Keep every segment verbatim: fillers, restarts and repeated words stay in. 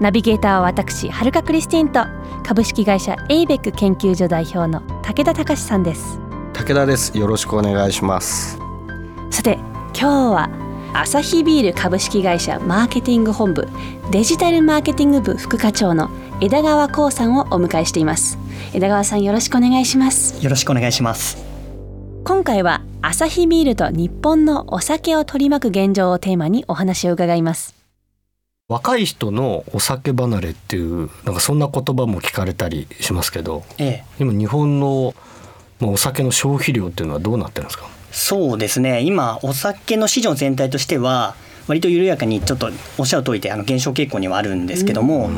ナビゲーターは私、はるかクリスティンと株式会社エイベック研究所代表の武田隆さんです。武田です。よろしくお願いします。さて、今日はアサヒビール株式会社マーケティング本部デジタルマーケティング部副課長の枝川光さんをお迎えしています。枝川さん、よろしくお願いします。よろしくお願いします。今回はアサヒビールと日本のお酒を取り巻く現状をテーマにお話を伺います。若い人のお酒離れっていう、なんかそんな言葉も聞かれたりしますけど、ええ、今日本のお酒の消費量っていうのはどうなってるんですか？そうですね、今お酒の市場全体としては割と緩やかに、ちょっとおっしゃる通りであの減少傾向にはあるんですけども、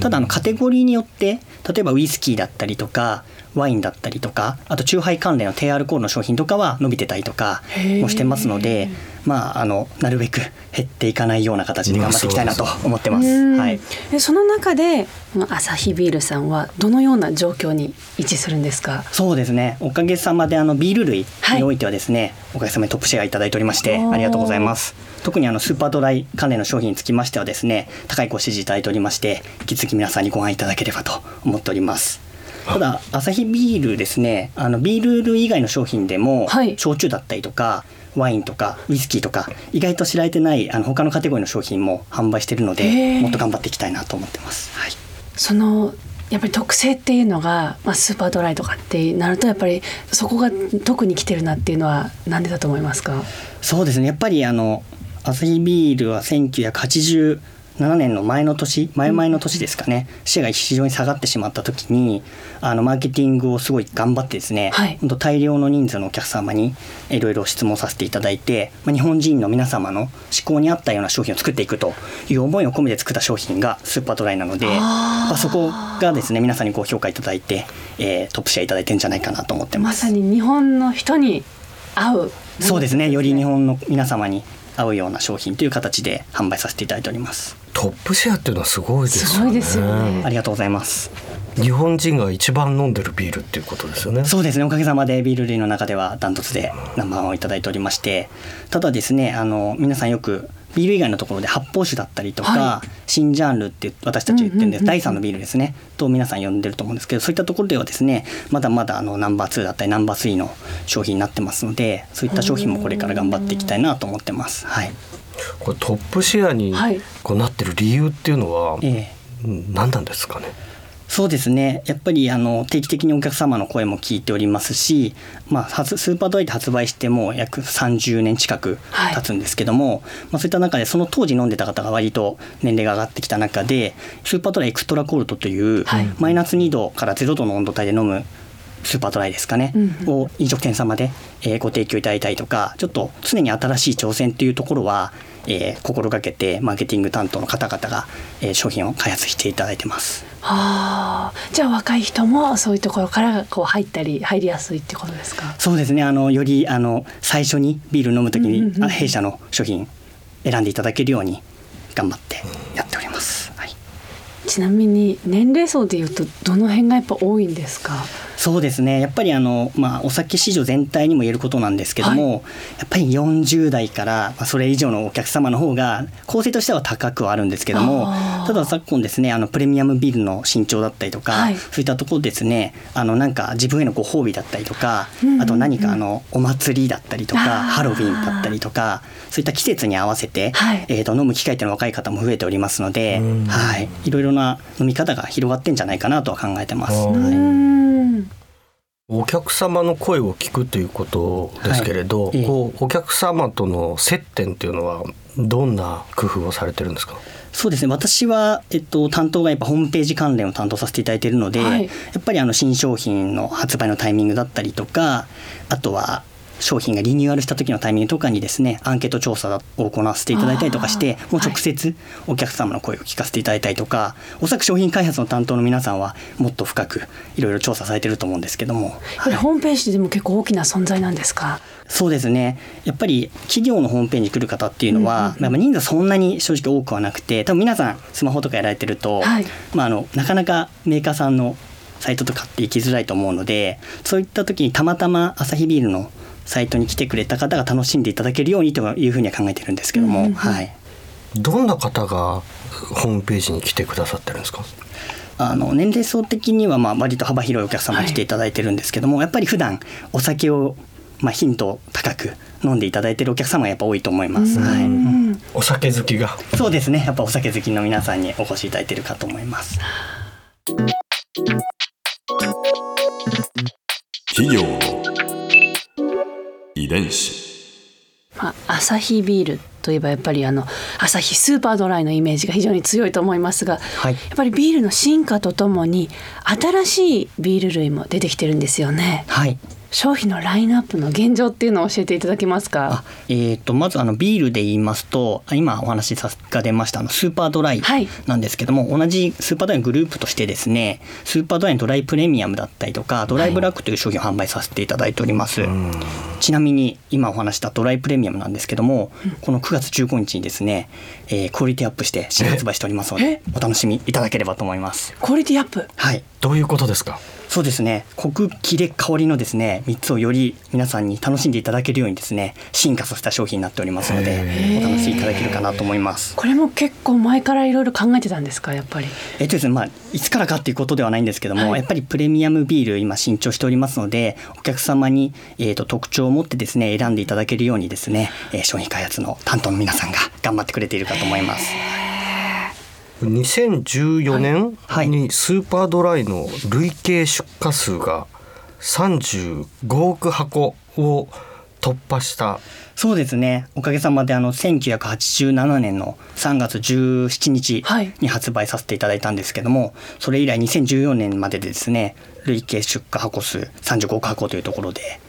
ただあのカテゴリーによって、例えばウイスキーだったりとかワインだったりとか、あとチューハイ関連の低アルコールの商品とかは伸びてたりとかもしてますので、まあ、あのなるべく減っていかないような形で頑張っていきたいなと思ってます。はい、その中でアサヒビールさんはどのような状況に位置するんですか？そうですね、おかげさまであのビール類においてはですね、はい、おかげさまでトップシェアいただいておりまして、ありがとうございます。特にあのスーパードライ関連の商品につきましてはですね、高いご支持いただいておりまして、引き続き皆さんにご覧いただければと思っております。ただアサヒビールですね、あのビール類以外の商品でも、はい、焼酎だったりとかワインとかウイスキーとか、意外と知られてないあの他のカテゴリーの商品も販売しているので、もっと頑張っていきたいなと思ってます。はい、そのやっぱり特性っていうのが、まあ、スーパードライとかってなると、やっぱりそこが特に来てるなっていうのは何でだと思いますか？そうですね、やっぱりあのアサヒビールはせんきゅうひゃくはちじゅうななねんの前の年前々の年ですかね、シェアが非常に下がってしまった時に、あのマーケティングをすごい頑張ってですね、はい、本当大量の人数のお客様にいろいろ質問させていただいて、まあ、日本人の皆様の思考に合ったような商品を作っていくという思いを込めて作った商品がスーパードライなので、まあ、そこがですね、皆さんにご評価いただいて、えー、トップシェアいただいてるんじゃないかなと思ってます。まさに日本の人に合う、そうですね、より日本の皆様に合うような商品という形で販売させていただいております。トップシェアっていうのはすごいですよね。すごいですよね。ありがとうございます。日本人が一番飲んでるビールっていうことですよね。そうですね、おかげさまでビール類の中ではダントツでナンバーワンをいただいておりまして、ただですね、あの皆さんよくビール以外のところで発泡酒だったりとか、はい、新ジャンルって私たち言ってるんです、うんうんうん、だいさんのビールですねと皆さん呼んでると思うんですけど、そういったところではですね、まだまだあのナンバーツーだったりナンバースリーの商品になってますので、そういった商品もこれから頑張っていきたいなと思ってます。はい、これトップシェアにこうなってる理由っていうのは何なんですかね？ええ、そうですね、やっぱりあの定期的にお客様の声も聞いておりますし、まあ、スーパードライで発売してもう約さんじゅうねん近く経つんですけども、はい、まあ、そういった中でその当時飲んでた方が割と年齢が上がってきた中で、スーパードライエクストラコールドという、はい、マイナスにどからぜろどの温度帯で飲むスーパードライですかね、うんうん、を飲食店様でご提供いただいたりとか、ちょっと常に新しい挑戦というところは、えー、心がけてマーケティング担当の方々が、えー、商品を開発していただいてます。はあ、じゃあ若い人もそういうところからこう入ったり入りやすいってことですか？そうですね、あのよりあの最初にビール飲むときに、うんうんうん、弊社の商品選んでいただけるように頑張ってやっております。はい、ちなみに年齢層でいうとどの辺がやっぱ多いんですか？そうですね、やっぱりあの、まあ、お酒市場全体にも言えることなんですけども、はい、やっぱりよんじゅう代からそれ以上のお客様の方が構成としては高くはあるんですけども、ただ昨今ですね、あのプレミアムビールの新調だったりとか、はい、そういったところですね、あのなんか自分へのご褒美だったりとか、うんうんうん、あと何かあのお祭りだったりとかハロウィンだったりとか、そういった季節に合わせて、はい、えー、と飲む機会というのは若い方も増えておりますので、はい、いろいろな飲み方が広がってんじゃないかなとは考えてます。お客様の声を聞くということですけれど、はい、ええ、こうお客様との接点というのはどんな工夫をされてるんですか？そうですね、私は、えっと、担当がやっぱホームページ関連を担当させていただいているので、はい、やっぱりあの新商品の発売のタイミングだったりとか、あとは商品がリニューアルした時のタイミングとかにですね、アンケート調査を行わせていただいたりとかして、もう直接お客様の声を聞かせていただいたりとか、はい、おそらく商品開発の担当の皆さんはもっと深くいろいろ調査されてると思うんですけども、はい、ホームページでも結構大きな存在なんですか？そうですね、やっぱり企業のホームページに来る方っていうのは、うんうんうん、人数そんなに正直多くはなくて、多分皆さんスマホとかやられてると、はい、まあ、あのなかなかメーカーさんのサイトとかって行きづらいと思うので、そういった時にたまたまアサヒビールのサイトに来てくれた方が楽しんでいただけるようにというふうには考えてるんですけども、うんうんうん、はい、どんな方がホームページに来てくださってるんですか？あの年齢層的にはまあ割と幅広いお客様に来ていただいてるんですけども、はい、やっぱり普段お酒をまあ頻度高く飲んでいただいてるお客様がやっぱ多いと思います、はい、うん、お酒好きが、そうですね、やっぱお酒好きの皆さんにお越しいただいてるかと思います。企業遺伝子、まあ、アサヒビールといえばやっぱりあのアサヒスーパードライのイメージが非常に強いと思いますが、はい、やっぱりビールの進化とともに新しいビール類も出てきてるんですよね。はい、商品のラインナップの現状っていうのを教えていただけますか？あ、えー、とまずあのビールで言いますと、今お話が出ましたあのスーパードライなんですけども、はい、同じスーパードライのグループとしてですね、スーパードライのドライプレミアムだったりとかドライブラックという商品を販売させていただいております、はい、ちなみに今お話したドライプレミアムなんですけども、このくがつじゅうごにちにですね、えー、クオリティアップして新発売しておりますので、お楽しみいただければと思います。クオリティアップ、はい、どういうことですか？そうですね、コクキレ香りのですねみっつをより皆さんに楽しんでいただけるようにですね、進化させた商品になっておりますので、お楽しみいただけるかなと思います。これも結構前からいろいろ考えてたんですか？やっぱりえっとですね、まあ、いつからかっていうことではないんですけども、はい、やっぱりプレミアムビール今新調しておりますので、お客様に、えー、と特徴を持ってですね選んでいただけるようにですね、えー、商品開発の担当の皆さんが頑張ってくれているかと思います。にせんじゅうよねんにスーパードライの累計出荷数がさんじゅうごおくはこを突破した。そうですね、おかげさまであのせんきゅうひゃくはちじゅうななねんのさんがつじゅうしちにちに発売させていただいたんですけども、はい、それ以来にせんじゅうよねんまででですね、累計出荷箱数さんじゅうごおくはこというところで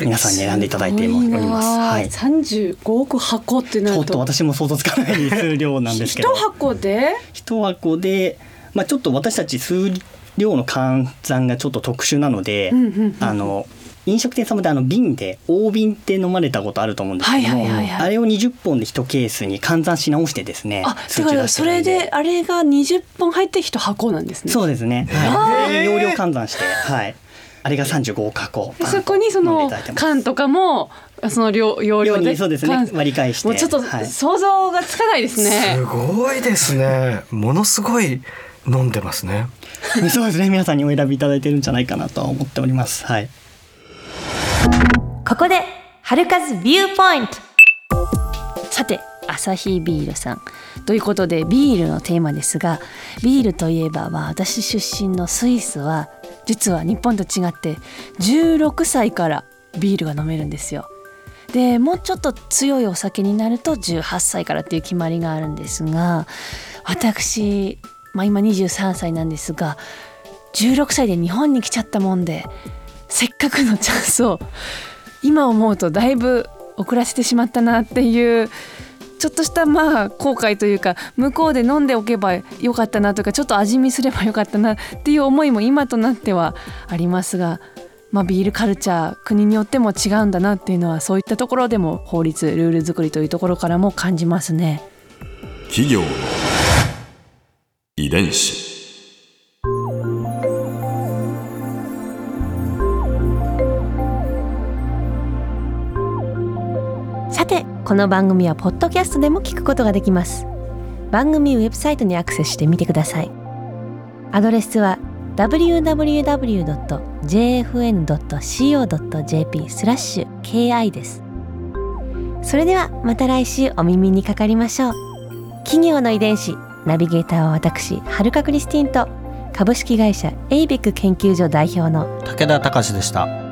皆さんに選んでいただいております。はい、さんじゅうごおくはこってなるとちょっと私も想像つかない数量なんですけど、いち箱で1箱で、まあ、ちょっと私たち数量の換算がちょっと特殊なので、うんうんうん、あの飲食店様であの瓶で大瓶って飲まれたことあると思うんですけども、はいはいはいはい、あれをにじゅっぽんでいちケースに換算し直してですね、あ、だからそれであれがにじゅっぽん入っていちはこなんですね。そうですね、はい、容量換算して、はい、あれがさんじゅうごおくはこ、そこにその缶とかもその容量でそうです、ね、割り返して、もうちょっと想像がつかないですね、はい、すごいですね、ものすごい飲んでますね。そうですね、皆さんにお選びいただいてるんじゃないかなと思っております、はい、ここで春風ビューポイント。さてアサヒビールさんということでビールのテーマですが、ビールといえば、まあ、私出身のスイスは実は日本と違ってじゅうろくさいからビールが飲めるんですよ。でもうちょっと強いお酒になるとじゅうはっさいからっていう決まりがあるんですが、私、まあ、今にじゅうさんさいなんですが、じゅうろくさいで日本に来ちゃったもんで、せっかくのチャンスを今思うとだいぶ遅らせてしまったなっていう、ちょっとしたまあ後悔というか、向こうで飲んでおけばよかったなというか、ちょっと味見すればよかったなっていう思いも今となってはありますが、まあ、ビールカルチャー国によっても違うんだなっていうのは、そういったところでも法律ルール作りというところからも感じますね。企業の遺伝子。さて、この番組はポッドキャストでも聞くことができます。番組ウェブサイトにアクセスしてみてください。アドレスは ダブリューダブリューダブリュードットジェーエフエヌドットシーオードットジェーピースラッシュケーアイ です。それではまた来週お耳にかかりましょう。企業の遺伝子ナビゲーターは私春香クリスティンと、株式会社エイベック研究所代表の武田隆でした。